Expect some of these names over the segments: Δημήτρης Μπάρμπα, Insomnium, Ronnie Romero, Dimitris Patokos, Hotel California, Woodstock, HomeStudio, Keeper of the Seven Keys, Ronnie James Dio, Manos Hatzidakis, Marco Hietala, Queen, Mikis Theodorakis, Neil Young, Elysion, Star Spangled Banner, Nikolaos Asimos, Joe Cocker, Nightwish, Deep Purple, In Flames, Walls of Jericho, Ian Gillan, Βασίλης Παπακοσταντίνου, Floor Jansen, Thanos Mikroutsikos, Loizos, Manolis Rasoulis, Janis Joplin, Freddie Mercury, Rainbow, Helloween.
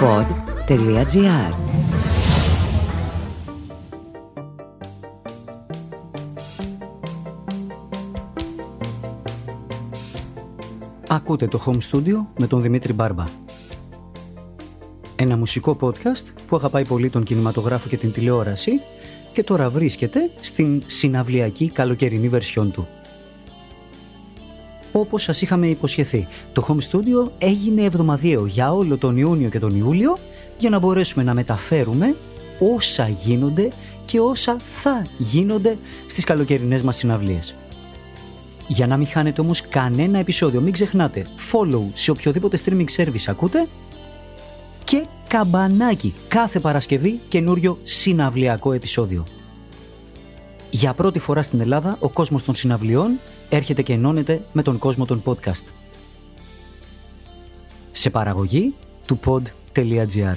pod.gr. Ακούτε το Home Studio με τον Δημήτρη Μπάρμπα. Ένα μουσικό podcast που αγαπάει πολύ τον κινηματογράφο και την τηλεόραση και τώρα βρίσκεται στην συναυλιακή καλοκαιρινή βερσιόν του. Όπως σας είχαμε υποσχεθεί, το Home Studio έγινε εβδομαδιαίο για όλο τον Ιούνιο και τον Ιούλιο για να μπορέσουμε να μεταφέρουμε όσα γίνονται και όσα θα γίνονται στις καλοκαιρινές μας συναυλίες. Για να μην χάνετε όμως κανένα επεισόδιο, μην ξεχνάτε follow σε οποιοδήποτε streaming service ακούτε και καμπανάκι κάθε Παρασκευή καινούριο συναυλιακό επεισόδιο. Για πρώτη φορά στην Ελλάδα ο κόσμος των συναυλιών έρχεται και ενώνεται με τον κόσμο των podcast. Σε παραγωγή του pod.gr.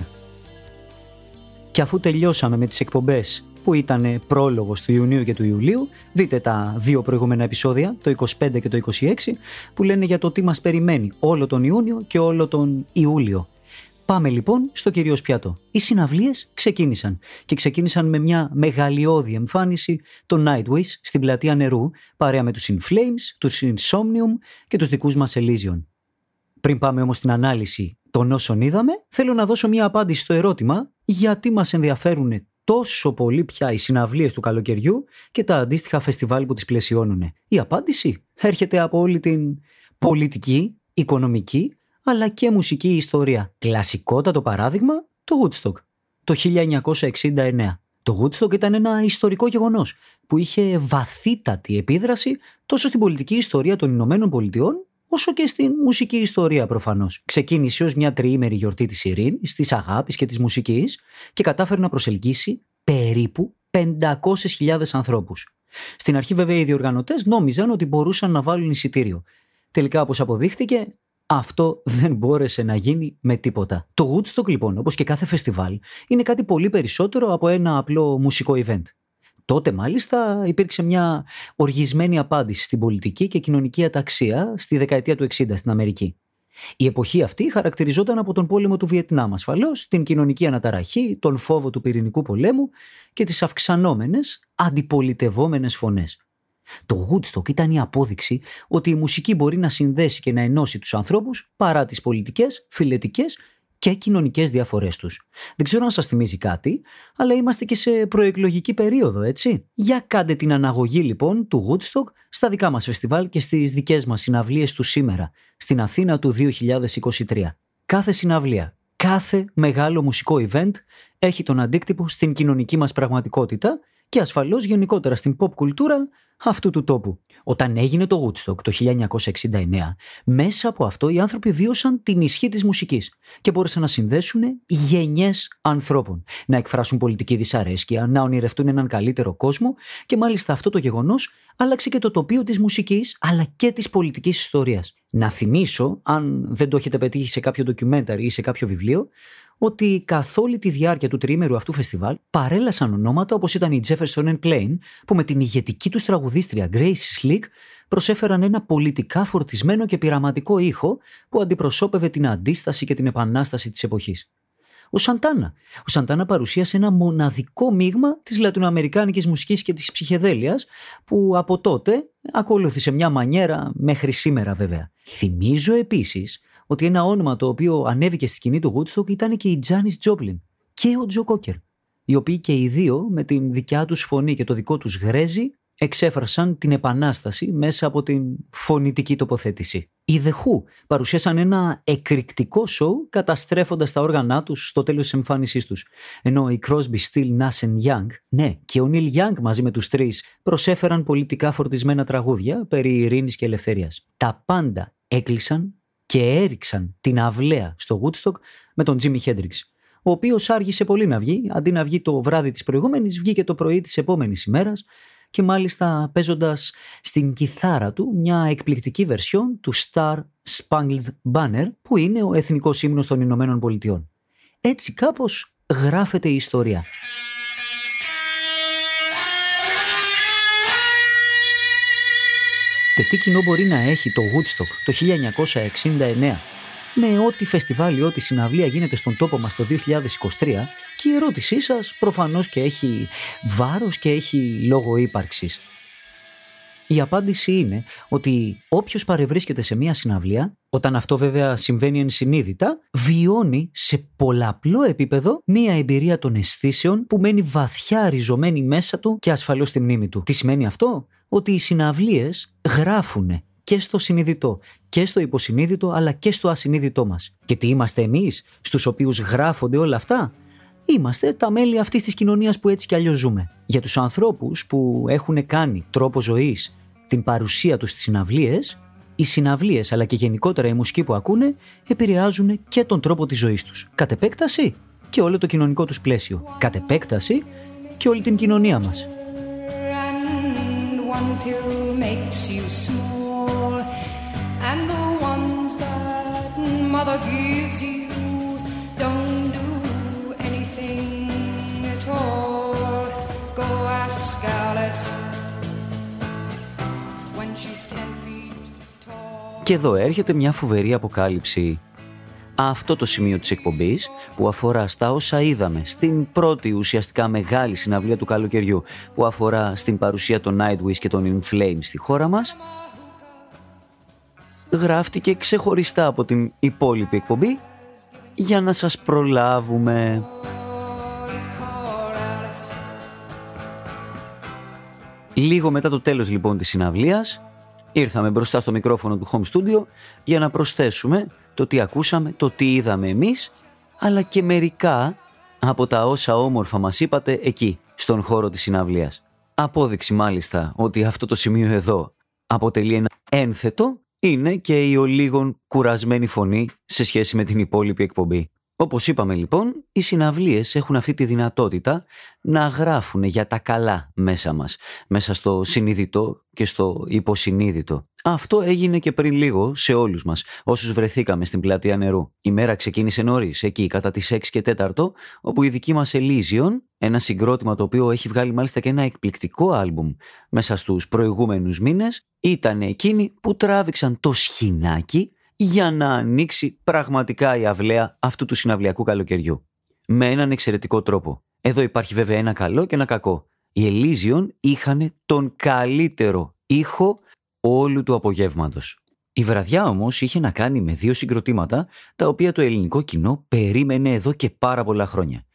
Και αφού τελειώσαμε με τις εκπομπές που ήταν πρόλογος του Ιουνίου και του Ιουλίου, δείτε τα δύο προηγούμενα επεισόδια, το 25 και το 26, που λένε για το τι μας περιμένει όλο τον Ιούνιο και όλο τον Ιούλιο. Πάμε λοιπόν στο κυρίως πιάτο. Οι συναυλίες ξεκίνησαν και ξεκίνησαν με μια μεγαλειώδη εμφάνιση των Nightwish στην πλατεία Νερού, παρέα με τους In Flames, τους Insomnium και τους δικούς μας Elysion. Πριν πάμε όμως στην ανάλυση των όσων είδαμε, θέλω να δώσω μια απάντηση στο ερώτημα γιατί μας ενδιαφέρουν τόσο πολύ πια οι συναυλίες του καλοκαιριού και τα αντίστοιχα φεστιβάλ που τις πλαισιώνουν. Η απάντηση έρχεται από όλη την πολιτική, οικονομική, αλλά και μουσική ιστορία. Κλασικότατο παράδειγμα, το Woodstock, το 1969. Το Woodstock ήταν ένα ιστορικό γεγονός που είχε βαθύτατη επίδραση τόσο στην πολιτική ιστορία των Ηνωμένων Πολιτειών, όσο και στην μουσική ιστορία προφανώς. Ξεκίνησε ως μια τριήμερη γιορτή της ειρήνης, της αγάπης και της μουσικής και κατάφερε να προσελκύσει περίπου 500.000 ανθρώπους. Στην αρχή βέβαια οι διοργανωτές νόμιζαν ότι μπορούσαν να βάλουν εισιτήριο. Τελικά, όπως αποδείχτηκε, αυτό δεν μπόρεσε να γίνει με τίποτα. Το Woodstock λοιπόν, όπως και κάθε φεστιβάλ, είναι κάτι πολύ περισσότερο από ένα απλό μουσικό event. Τότε μάλιστα υπήρξε μια οργισμένη απάντηση στην πολιτική και κοινωνική αταξία στη δεκαετία του 60 στην Αμερική. Η εποχή αυτή χαρακτηριζόταν από τον πόλεμο του Βιετνάμ ασφαλώς, την κοινωνική αναταραχή, τον φόβο του πυρηνικού πολέμου και τις αυξανόμενες αντιπολιτευόμενες φωνές. Το Woodstock ήταν η απόδειξη ότι η μουσική μπορεί να συνδέσει και να ενώσει τους ανθρώπους παρά τις πολιτικές, φιλετικές και κοινωνικές διαφορές τους. Δεν ξέρω αν σας θυμίζει κάτι, αλλά είμαστε και σε προεκλογική περίοδο, έτσι. Για κάντε την αναγωγή λοιπόν του Woodstock στα δικά μας φεστιβάλ και στις δικές μας συναυλίες του σήμερα, στην Αθήνα του 2023. Κάθε συναυλία, κάθε μεγάλο μουσικό event έχει τον αντίκτυπο στην κοινωνική μας πραγματικότητα και ασφαλώς γενικότερα στην pop κουλτούρα αυτού του τόπου. Όταν έγινε το Woodstock το 1969, μέσα από αυτό οι άνθρωποι βίωσαν την ισχύ της μουσικής και μπόρεσαν να συνδέσουν γενιές ανθρώπων, να εκφράσουν πολιτική δυσαρέσκεια, να ονειρευτούν έναν καλύτερο κόσμο και μάλιστα αυτό το γεγονός άλλαξε και το τοπίο της μουσικής αλλά και της πολιτικής ιστορίας. Να θυμίσω, αν δεν το έχετε πετύχει σε κάποιο ντοκιμένταρι ή σε κάποιο βιβλίο, ότι καθ' όλη τη διάρκεια του τριήμερου αυτού φεστιβάλ παρέλασαν ονόματα όπως ήταν η Jefferson Airplane, που με την ηγετική τους τραγουδίστρια Grace Slick προσέφεραν ένα πολιτικά φορτισμένο και πειραματικό ήχο που αντιπροσώπευε την αντίσταση και την επανάσταση της εποχής. Ο Σαντάνα παρουσίασε ένα μοναδικό μείγμα της λατινοαμερικάνικης μουσικής και της ψυχεδέλειας που από τότε ακολούθησε μια μανιέρα μέχρι σήμερα βέβαια. Θυμίζω επίσης ότι ένα όνομα το οποίο ανέβηκε στη σκηνή του Woodstock ήταν και η Janis Joplin και ο Joe Cocker, οι οποίοι και οι δύο με την δικιά τους φωνή και το δικό τους γρέζι εξέφρασαν την επανάσταση μέσα από την φωνητική τοποθέτηση. Οι The Who παρουσίασαν ένα εκρηκτικό σοου καταστρέφοντας τα όργανά τους στο τέλος της εμφάνισής τους. Ενώ οι Crosby, Still, Nash and Young, ναι, και ο Neil Young μαζί με τους τρεις προσέφεραν πολιτικά φορτισμένα τραγούδια περί ειρήνης και ελευθερίας. Τα πάντα έκλεισαν και έριξαν την αυλαία στο Woodstock με τον Jimi Hendrix, ο οποίος άργησε πολύ να βγει. Αντί να βγει το βράδυ της προηγούμενης, βγήκε το πρωί της επόμενης ημέρας και μάλιστα παίζοντας στην κιθάρα του μια εκπληκτική βερσιόν του Star Spangled Banner, που είναι ο εθνικός ύμνος των Ηνωμένων Πολιτειών. Έτσι κάπως γράφεται η ιστορία. Και τι κοινό μπορεί να έχει το Woodstock το 1969 με ό,τι φεστιβάλ ή ό,τι συναυλία γίνεται στον τόπο μας το 2023 και η ερώτησή σας προφανώς και έχει βάρος και έχει λόγο ύπαρξης. Η απάντηση είναι ότι όποιος παρευρίσκεται σε μία συναυλία, όταν αυτό βέβαια συμβαίνει ενσυνείδητα, βιώνει σε πολλαπλό επίπεδο μία εμπειρία των αισθήσεων που μένει βαθιά ριζωμένη μέσα του και ασφαλώς στη μνήμη του. Τι σημαίνει αυτό? Ότι οι συναυλίες γράφουνε και στο συνειδητό, και στο υποσυνείδητο, αλλά και στο ασυνείδητό μας. Και τι είμαστε εμείς, στους οποίους γράφονται όλα αυτά? Είμαστε τα μέλη αυτής της κοινωνίας που έτσι κι αλλιώς ζούμε. Για τους ανθρώπους που έχουν κάνει τρόπο ζωής την παρουσία τους στις συναυλίες, οι συναυλίες αλλά και γενικότερα η μουσική που ακούνε επηρεάζουν και τον τρόπο της ζωής τους. Κατ' επέκταση και όλο το κοινωνικό τους πλαίσιο. Κατ' επέκταση και όλη την κοινωνία μας. Και εδώ έρχεται μια φοβερή αποκάλυψη. Αυτό το σημείο της εκπομπής που αφορά στα όσα είδαμε στην πρώτη ουσιαστικά μεγάλη συναυλία του καλοκαιριού, που αφορά στην παρουσία των Nightwish και των In Flames στη χώρα μας, γράφτηκε ξεχωριστά από την υπόλοιπη εκπομπή για να σας προλάβουμε. Λίγο μετά το τέλος λοιπόν της συναυλίας, ήρθαμε μπροστά στο μικρόφωνο του home studio για να προσθέσουμε το τι ακούσαμε, το τι είδαμε εμείς, αλλά και μερικά από τα όσα όμορφα μας είπατε εκεί, στον χώρο της συναυλίας. Απόδειξη μάλιστα ότι αυτό το σημείο εδώ αποτελεί ένα ένθετο είναι και η ολίγων κουρασμένη φωνή σε σχέση με την υπόλοιπη εκπομπή. Όπως είπαμε λοιπόν, οι συναυλίες έχουν αυτή τη δυνατότητα να γράφουν για τα καλά μέσα μας, μέσα στο συνειδητό και στο υποσυνείδητο. Αυτό έγινε και πριν λίγο σε όλους μας, όσους βρεθήκαμε στην πλατεία νερού. Η μέρα ξεκίνησε νωρίς, εκεί κατά τις 6 και 4, όπου η δική μας Elysion, ένα συγκρότημα το οποίο έχει βγάλει μάλιστα και ένα εκπληκτικό άλμπουμ μέσα στους προηγούμενους μήνες, ήταν εκείνοι που τράβηξαν το σχοινάκι για να ανοίξει πραγματικά η αυλαία αυτού του συναυλιακού καλοκαιριού. Με έναν εξαιρετικό τρόπο. Εδώ υπάρχει βέβαια ένα καλό και ένα κακό. Οι Elysion είχαν τον καλύτερο ήχο όλου του απογεύματος. Η βραδιά όμως είχε να κάνει με δύο συγκροτήματα τα οποία το ελληνικό κοινό περίμενε εδώ και πάρα πολλά χρόνια.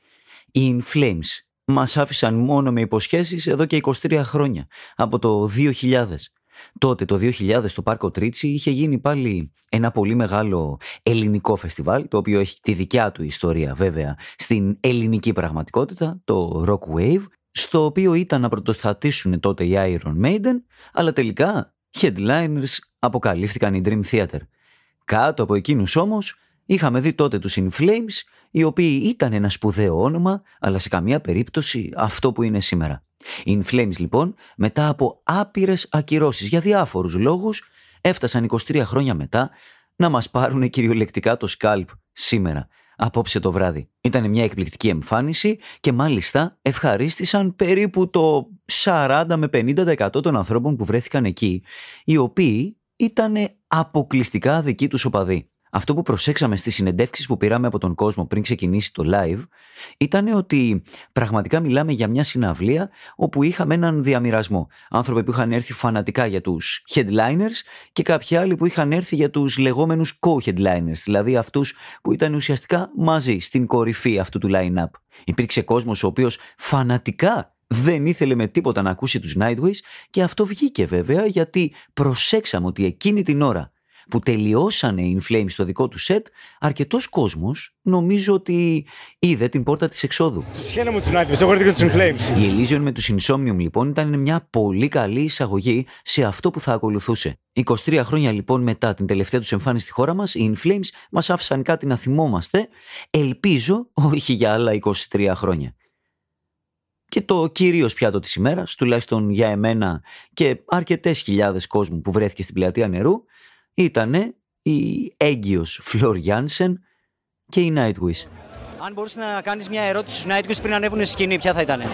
Οι In Flames μας άφησαν μόνο με υποσχέσεις εδώ και 23 χρόνια, από το 2000. Τότε το 2000 στο Πάρκο Τρίτσι είχε γίνει πάλι ένα πολύ μεγάλο ελληνικό φεστιβάλ, το οποίο έχει τη δικιά του ιστορία βέβαια στην ελληνική πραγματικότητα, το Rock Wave, στο οποίο ήταν να πρωτοστατήσουν τότε οι Iron Maiden, αλλά τελικά headliners αποκαλύφθηκαν οι Dream Theater. Κάτω από εκείνους όμως είχαμε δει τότε τους In Flames, οι οποίοι ήταν ένα σπουδαίο όνομα, αλλά σε καμία περίπτωση αυτό που είναι σήμερα. In Flames λοιπόν, μετά από άπειρες ακυρώσεις για διάφορους λόγους, έφτασαν 23 χρόνια μετά να μας πάρουν κυριολεκτικά το σκάλπ σήμερα, απόψε το βράδυ. Ήταν μια εκπληκτική εμφάνιση και μάλιστα ευχαρίστησαν περίπου το 40 με 50% των ανθρώπων που βρέθηκαν εκεί, οι οποίοι ήταν αποκλειστικά δικοί τους οπαδοί. Αυτό που προσέξαμε στις συνεντεύξεις που πήραμε από τον κόσμο πριν ξεκινήσει το live ήταν ότι πραγματικά μιλάμε για μια συναυλία όπου είχαμε έναν διαμοιρασμό. Άνθρωποι που είχαν έρθει φανατικά για τους headliners και κάποιοι άλλοι που είχαν έρθει για τους λεγόμενους co-headliners, δηλαδή αυτούς που ήταν ουσιαστικά μαζί στην κορυφή αυτού του line-up. Υπήρξε κόσμος ο οποίος φανατικά δεν ήθελε με τίποτα να ακούσει τους Nightwish και αυτό βγήκε βέβαια γιατί προσέξαμε ότι εκείνη την ώρα που τελειώσανε οι In Flames στο δικό του σετ, αρκετός κόσμος νομίζω ότι είδε την πόρτα της εξόδου. Η Elysion με τους Insomnium λοιπόν ήταν μια πολύ καλή εισαγωγή σε αυτό που θα ακολουθούσε. 23 χρόνια λοιπόν μετά την τελευταία τους εμφάνιση στη χώρα μας, οι In Flames μας άφησαν κάτι να θυμόμαστε, ελπίζω όχι για άλλα 23 χρόνια. Και το κυρίως πιάτο της ημέρας, τουλάχιστον για εμένα και αρκετές χιλιάδες κόσμου που βρέθηκε στην πλατεία νερού, ήτανε η έγκυος Floor Jansen και η Nightwish. Αν μπορούσε να κάνεις μια ερώτηση στους Nightwish πριν ανέβουνε στη σκηνή, ποια θα ήτανε?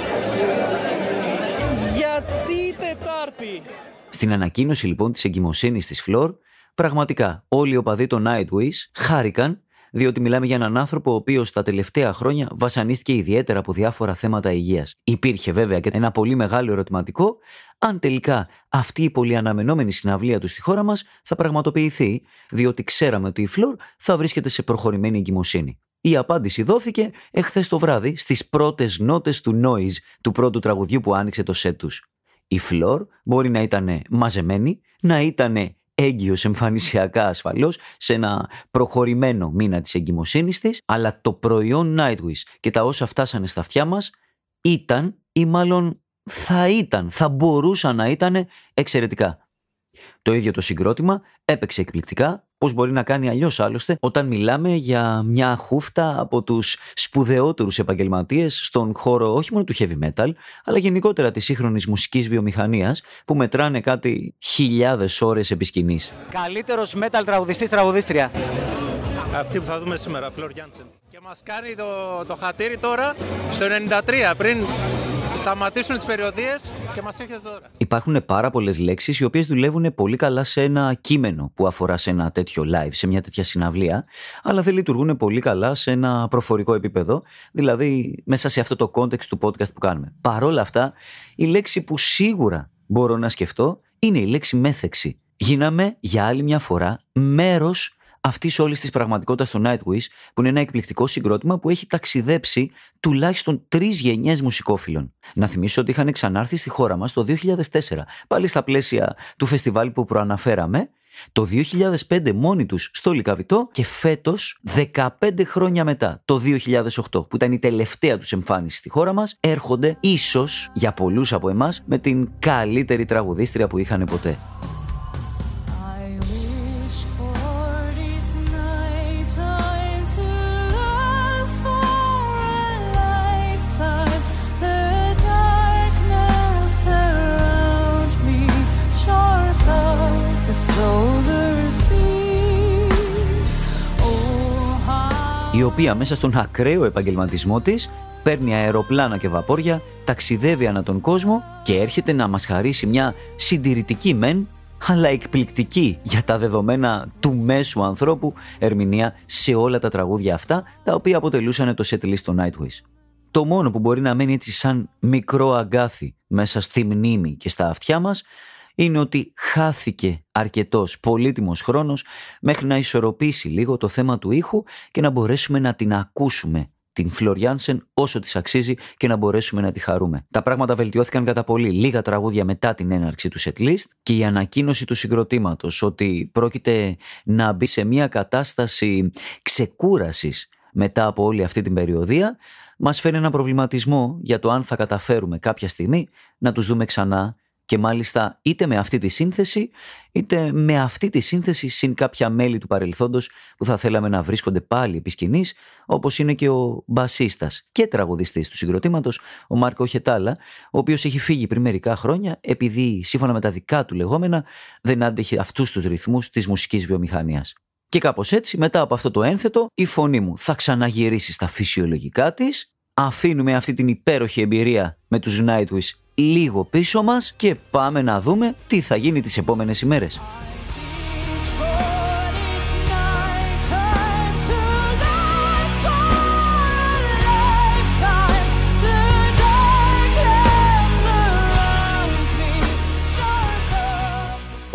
Γιατί Τετάρτη? Στην ανακοίνωση λοιπόν της εγκυμοσύνης της Floor, Πραγματικά, όλοι οι οπαδοί των Nightwish χάρηκαν, διότι μιλάμε για έναν άνθρωπο ο οποίος τα τελευταία χρόνια βασανίστηκε ιδιαίτερα από διάφορα θέματα υγείας. Υπήρχε βέβαια και ένα πολύ μεγάλο ερωτηματικό, αν τελικά αυτή η πολυαναμενόμενη συναυλία του στη χώρα μας θα πραγματοποιηθεί, διότι ξέραμε ότι η Floor θα βρίσκεται σε προχωρημένη εγκυμοσύνη. Η απάντηση δόθηκε εχθές το βράδυ στις πρώτες νότες του Noise, του πρώτου τραγουδιού που άνοιξε το σετ τους. Η Floor μπορεί να ήταν μαζεμένη, να ήταν έγκυος εμφανισιακά ασφαλώς σε ένα προχωρημένο μήνα της εγκυμοσύνης της, αλλά το προϊόν Nightwish και τα όσα φτάσανε στα αυτιά μας ήταν ή μάλλον θα μπορούσαν να ήταν εξαιρετικά. Το ίδιο το συγκρότημα έπαιξε εκπληκτικά, πώς μπορεί να κάνει αλλιώς άλλωστε όταν μιλάμε για μια χούφτα από τους σπουδαιότερους επαγγελματίες στον χώρο όχι μόνο του heavy metal, αλλά γενικότερα της σύγχρονης μουσικής βιομηχανίας που μετράνε κάτι χιλιάδες ώρες επί σκηνής. Καλύτερος metal τραγουδιστής-τραγουδίστρια. Αυτή που θα δούμε σήμερα, Floor Jansen. Και μας κάνει το χατήρι τώρα στο 93 πριν σταματήσουν τις περιοδίες και μας έρχεται τώρα. Υπάρχουν πάρα πολλές λέξεις οι οποίες δουλεύουν πολύ καλά σε ένα κείμενο που αφορά σε ένα τέτοιο live, σε μια τέτοια συναυλία, αλλά δεν λειτουργούν πολύ καλά σε ένα προφορικό επίπεδο, δηλαδή μέσα σε αυτό το context του podcast που κάνουμε. Παρόλα αυτά, η λέξη που σίγουρα μπορώ να σκεφτώ είναι η λέξη μέθεξη. Γίναμε για άλλη μια φορά μέρος αυτής όλης της πραγματικότητας του Nightwish, που είναι ένα εκπληκτικό συγκρότημα που έχει ταξιδέψει τουλάχιστον 3 γενιές μουσικόφιλων. Να θυμίσω ότι είχαν ξανάρθει στη χώρα μας το 2004, πάλι στα πλαίσια του φεστιβάλ που προαναφέραμε, το 2005 μόνοι τους στο Λυκαβητό και φέτος, 15 χρόνια μετά, το 2008, που ήταν η τελευταία τους εμφάνιση στη χώρα μας, έρχονται ίσως για πολλούς από εμάς με την καλύτερη τραγουδίστρια που είχαν ποτέ. Η οποία μέσα στον ακραίο επαγγελματισμό της παίρνει αεροπλάνα και βαπόρια, ταξιδεύει ανά τον κόσμο και έρχεται να μας χαρίσει μια συντηρητική μεν, αλλά εκπληκτική για τα δεδομένα του μέσου ανθρώπου ερμηνεία σε όλα τα τραγούδια αυτά, τα οποία αποτελούσαν το set list των Nightwish. Το μόνο που μπορεί να μένει έτσι σαν μικρό αγκάθι μέσα στη μνήμη και στα αυτιά μας είναι ότι χάθηκε αρκετός πολύτιμος χρόνος μέχρι να ισορροπήσει λίγο το θέμα του ήχου και να μπορέσουμε να την ακούσουμε, την Floor Jansen, όσο της αξίζει και να μπορέσουμε να τη χαρούμε. Τα πράγματα βελτιώθηκαν κατά πολύ λίγα τραγούδια μετά την έναρξη του setlist και η ανακοίνωση του συγκροτήματος ότι πρόκειται να μπει σε μια κατάσταση ξεκούρασης μετά από όλη αυτή την περιοδία, μας φέρνει ένα προβληματισμό για το αν θα καταφέρουμε κάποια στιγμή να τους δούμε ξανά. Και μάλιστα είτε με αυτή τη σύνθεση, είτε με αυτή τη σύνθεση συν κάποια μέλη του παρελθόντος που θα θέλαμε να βρίσκονται πάλι επί σκηνής, όπως είναι και ο μπασίστας και τραγουδιστής του συγκροτήματος, ο Μάρκο Χετάλα, ο οποίος έχει φύγει πριν μερικά χρόνια, επειδή σύμφωνα με τα δικά του λεγόμενα δεν άντεχε αυτούς τους ρυθμούς της μουσικής βιομηχανίας. Και κάπως έτσι, μετά από αυτό το ένθετο, η φωνή μου θα ξαναγυρίσει στα φυσιολογικά της, αφήνουμε αυτή την υπέροχη εμπειρία με τους Nightwish λίγο πίσω μας και πάμε να δούμε τι θα γίνει τις επόμενες ημέρες.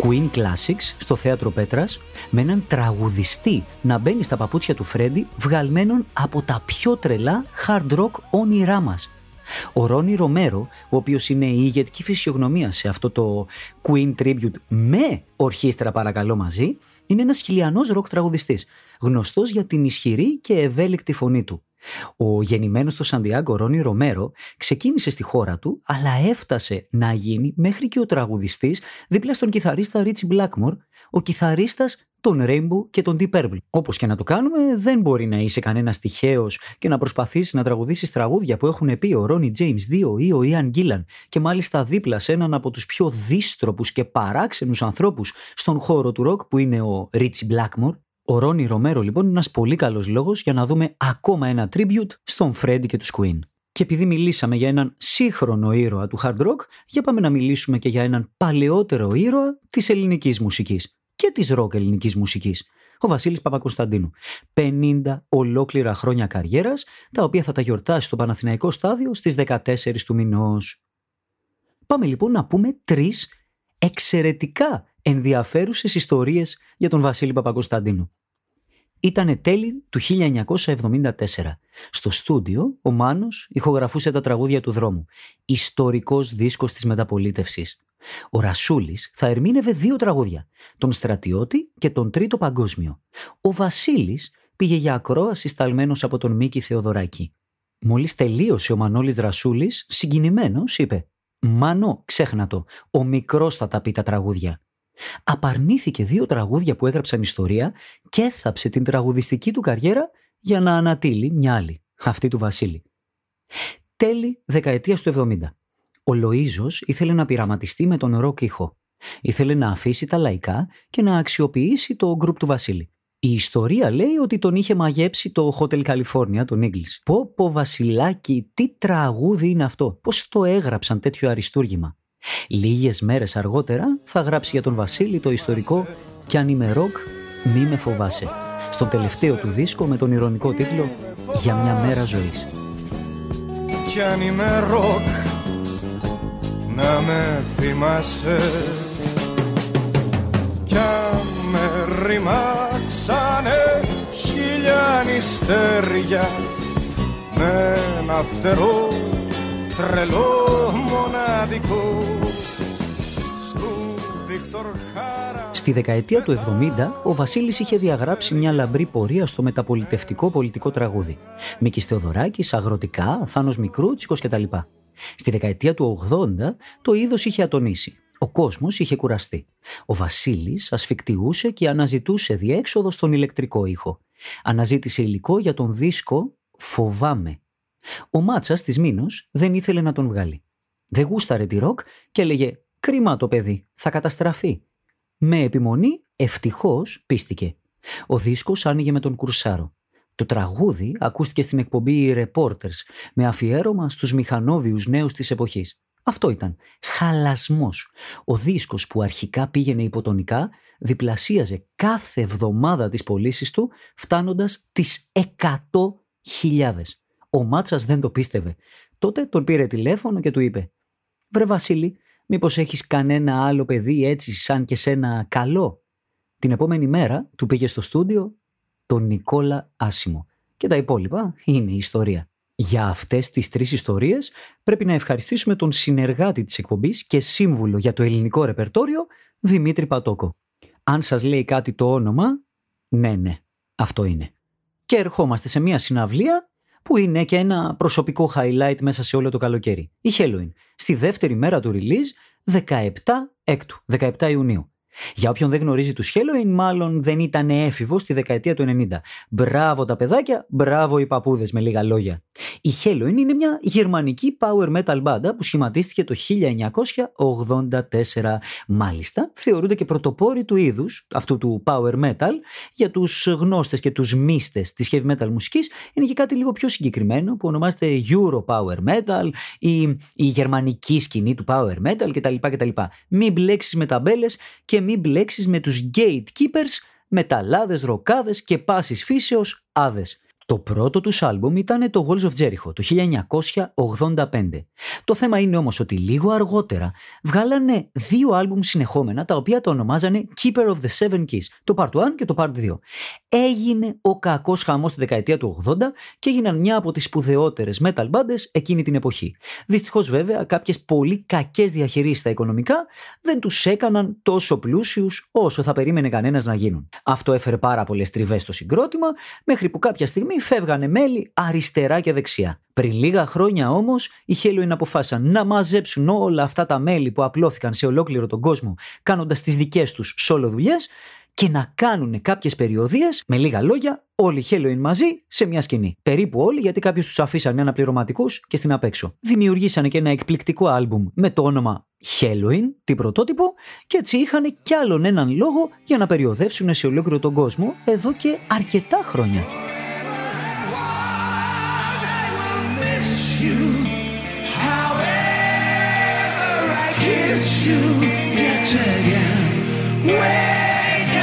Queen Classics στο Θέατρο Πέτρας με έναν τραγουδιστή να μπαίνει στα παπούτσια του Φρέντι, βγαλμένον από τα πιο τρελά hard rock όνειρά μας. Ο Ρόνι Ρομέρο, ο οποίος είναι η ηγετική φυσιογνωμία σε αυτό το Queen Tribute με ορχήστρα παρακαλώ μαζί, είναι ένας χιλιανός ροκ τραγουδιστής, γνωστός για την ισχυρή και ευέλικτη φωνή του. Ο γεννημένος στο Σαντιάγκο Ρόνι Ρομέρο ξεκίνησε στη χώρα του, αλλά έφτασε να γίνει μέχρι και ο τραγουδιστής δίπλα στον κιθαρίστα Ρίτσι Μπλάκμορ, ο κιθαρίστας τον Rainbow και τον Deep Purple. Όπως και να το κάνουμε, δεν μπορεί να είσαι κανένας τυχαίος και να προσπαθείς να τραγουδήσεις τραγούδια που έχουν πει ο Ronnie James Dio ή ο Ian Gillan και μάλιστα δίπλα σε έναν από τους πιο δύστροπους και παράξενους ανθρώπους στον χώρο του ροκ που είναι ο Richie Blackmore. Ο Ronnie Romero λοιπόν είναι ένας πολύ καλός λόγος για να δούμε ακόμα ένα tribute στον Freddie και τους Queen. Και επειδή μιλήσαμε για έναν σύγχρονο ήρωα του hard rock, για πάμε να μιλήσουμε και για έναν παλαιότερο ήρωα της ελληνικής μουσικής, και της ροκ ελληνικής μουσικής, ο Βασίλης Παπακοσταντίνου. 50 ολόκληρα χρόνια καριέρας, τα οποία θα τα γιορτάσει στο Παναθηναϊκό Στάδιο στις 14 του μηνός. Πάμε λοιπόν να πούμε τρεις εξαιρετικά ενδιαφέρουσες ιστορίες για τον Βασίλη Παπακοσταντίνου. Ήτανε τέλη του 1974. Στο στούντιο, ο Μάνος ηχογραφούσε τα τραγούδια του δρόμου. Ιστορικός δίσκος της μεταπολίτευσης. Ο Ρασούλης θα ερμήνευε δύο τραγούδια, τον Στρατιώτη και τον Τρίτο Παγκόσμιο. Ο Βασίλης πήγε για ακρόαση σταλμένος από τον Μίκη Θεοδωράκη. Μόλις τελείωσε ο Μανώλης Ρασούλης, συγκινημένος, είπε «Μάνο, ξέχνα το, ο μικρός θα τα πει τα τραγούδια». Απαρνήθηκε δύο τραγούδια που έγραψαν ιστορία και έθαψε την τραγουδιστική του καριέρα για να ανατείλει μια άλλη, αυτή του Βασίλη. Τέλη δεκαετίας του 70. Ο Λοΐζος ήθελε να πειραματιστεί με τον ροκ ήχο. Ήθελε να αφήσει τα λαϊκά και να αξιοποιήσει το γκρουπ του Βασίλη. Η ιστορία λέει ότι τον είχε μαγέψει το Hotel California, τον Ίγκλης. Πω Βασιλάκι, τι τραγούδι είναι αυτό, πώς το έγραψαν τέτοιο αριστούργημα. Λίγες μέρες αργότερα θα γράψει για τον Βασίλη το ιστορικό «Κι αν είμαι ροκ, μη με φοβάσαι», στον τελευταίο του δίσκο με τον ηρωνικό τίτλο «Για μια μέρα ζωής». Κι αν είμαι ροκ, να με θυμάσαι. Κι αν με ρημάξανε χίλια νηστέρια, με ένα φτερό τρελό μοναδικό. Στη δεκαετία του 70, ο Βασίλης είχε διαγράψει μια λαμπρή πορεία στο μεταπολιτευτικό πολιτικό τραγούδι. Μίκης Θεοδωράκης, Αγροτικά, Θάνος Μικρούτσικος κτλ. Στη δεκαετία του 80, το είδος είχε ατονίσει. Ο κόσμος είχε κουραστεί. Ο Βασίλης ασφικτιούσε και αναζητούσε διέξοδο στον ηλεκτρικό ήχο. Αναζήτησε υλικό για τον δίσκο «Φοβάμαι». Ο Μάτσας της Μήνος δεν ήθελε να τον βγάλει. Δεν γούσταρε τη ροκ και έλεγε «Κρίμα το παιδί, θα καταστραφεί». Με επιμονή, ευτυχώς, πίστηκε. Ο δίσκος άνοιγε με τον Κουρσάρο. Το τραγούδι ακούστηκε στην εκπομπή «Οι Reporters» με αφιέρωμα στους μηχανόβιους νέους της εποχής. Αυτό ήταν. Χαλασμός. Ο δίσκος που αρχικά πήγαινε υποτονικά διπλασίαζε κάθε εβδομάδα τις πωλήσεις του, φτάνοντας τις 100.000. Ο Μάτσας δεν το πίστευε. Τότε τον πήρε τηλέφωνο και του είπε «Βρε Βασίλη, μήπως έχεις κανένα άλλο παιδί έτσι σαν και σένα καλό?» Την επόμενη μέρα του πήγε στο στούντιο τον Νικόλα Άσιμο. Και τα υπόλοιπα είναι η ιστορία. Για αυτές τις τρεις ιστορίες πρέπει να ευχαριστήσουμε τον συνεργάτη της εκπομπής και σύμβουλο για το ελληνικό ρεπερτόριο, Δημήτρη Πατόκο. Αν σας λέει κάτι το όνομα, ναι, αυτό είναι. Και ερχόμαστε σε μια συναυλία που είναι και ένα προσωπικό highlight μέσα σε όλο το καλοκαίρι. Η Helloween, στη δεύτερη μέρα του release, 17 Ιουνίου. Για όποιον δεν γνωρίζει τους Helloween, μάλλον δεν ήταν έφηβος στη δεκαετία του 90. Μπράβο τα παιδάκια, μπράβο οι παππούδες με λίγα λόγια. Η Helloween είναι μια γερμανική power metal μπάντα που σχηματίστηκε το 1984. Μάλιστα, θεωρούνται και πρωτοπόροι του είδους, αυτού του power metal. Για τους γνώστες και τους μίστες της heavy metal μουσικής είναι και κάτι λίγο πιο συγκεκριμένο που ονομάζεται Euro power metal ή η γερμανική σκηνή του power metal κτλ. Μην μπλέξεις με ταμπέλες και μην μπλέξεις με τους gatekeepers, μεταλλάδες, ροκάδες και πάσης φύσεως άδες. Το πρώτο τους άλμπουμ ήταν το Walls of Jericho το 1985. Το θέμα είναι όμως ότι λίγο αργότερα βγάλανε δύο άλμπουμ συνεχόμενα τα οποία τα ονομάζανε Keeper of the Seven Keys, το Part 1 και το Part 2. Έγινε ο κακός χαμός τη δεκαετία του 80 και έγιναν μια από τις σπουδαιότερες metal bands εκείνη την εποχή. Δυστυχώς βέβαια κάποιες πολύ κακές διαχειρίσεις στα οικονομικά δεν τους έκαναν τόσο πλούσιους όσο θα περίμενε κανένας να γίνουν. Αυτό έφερε πάρα πολλές τριβές στο συγκρότημα μέχρι που κάποια στιγμή φεύγανε μέλη αριστερά και δεξιά. Πριν λίγα χρόνια όμως, οι Helloween αποφάσισαν να μαζέψουν όλα αυτά τα μέλη που απλώθηκαν σε ολόκληρο τον κόσμο, κάνοντας τις δικές τους solo δουλειές και να κάνουν κάποιες περιοδίες, με λίγα λόγια, όλοι οι Helloween μαζί σε μια σκηνή. Περίπου όλοι, γιατί κάποιους τους αφήσανε αναπληρωματικούς και στην απέξω. Δημιουργήσανε και ένα εκπληκτικό άλμπουμ με το όνομα Helloween, την πρωτότυπο, και έτσι είχαν κι άλλον έναν λόγο για να περιοδεύσουν σε ολόκληρο τον κόσμο εδώ και αρκετά χρόνια. You yet again, wait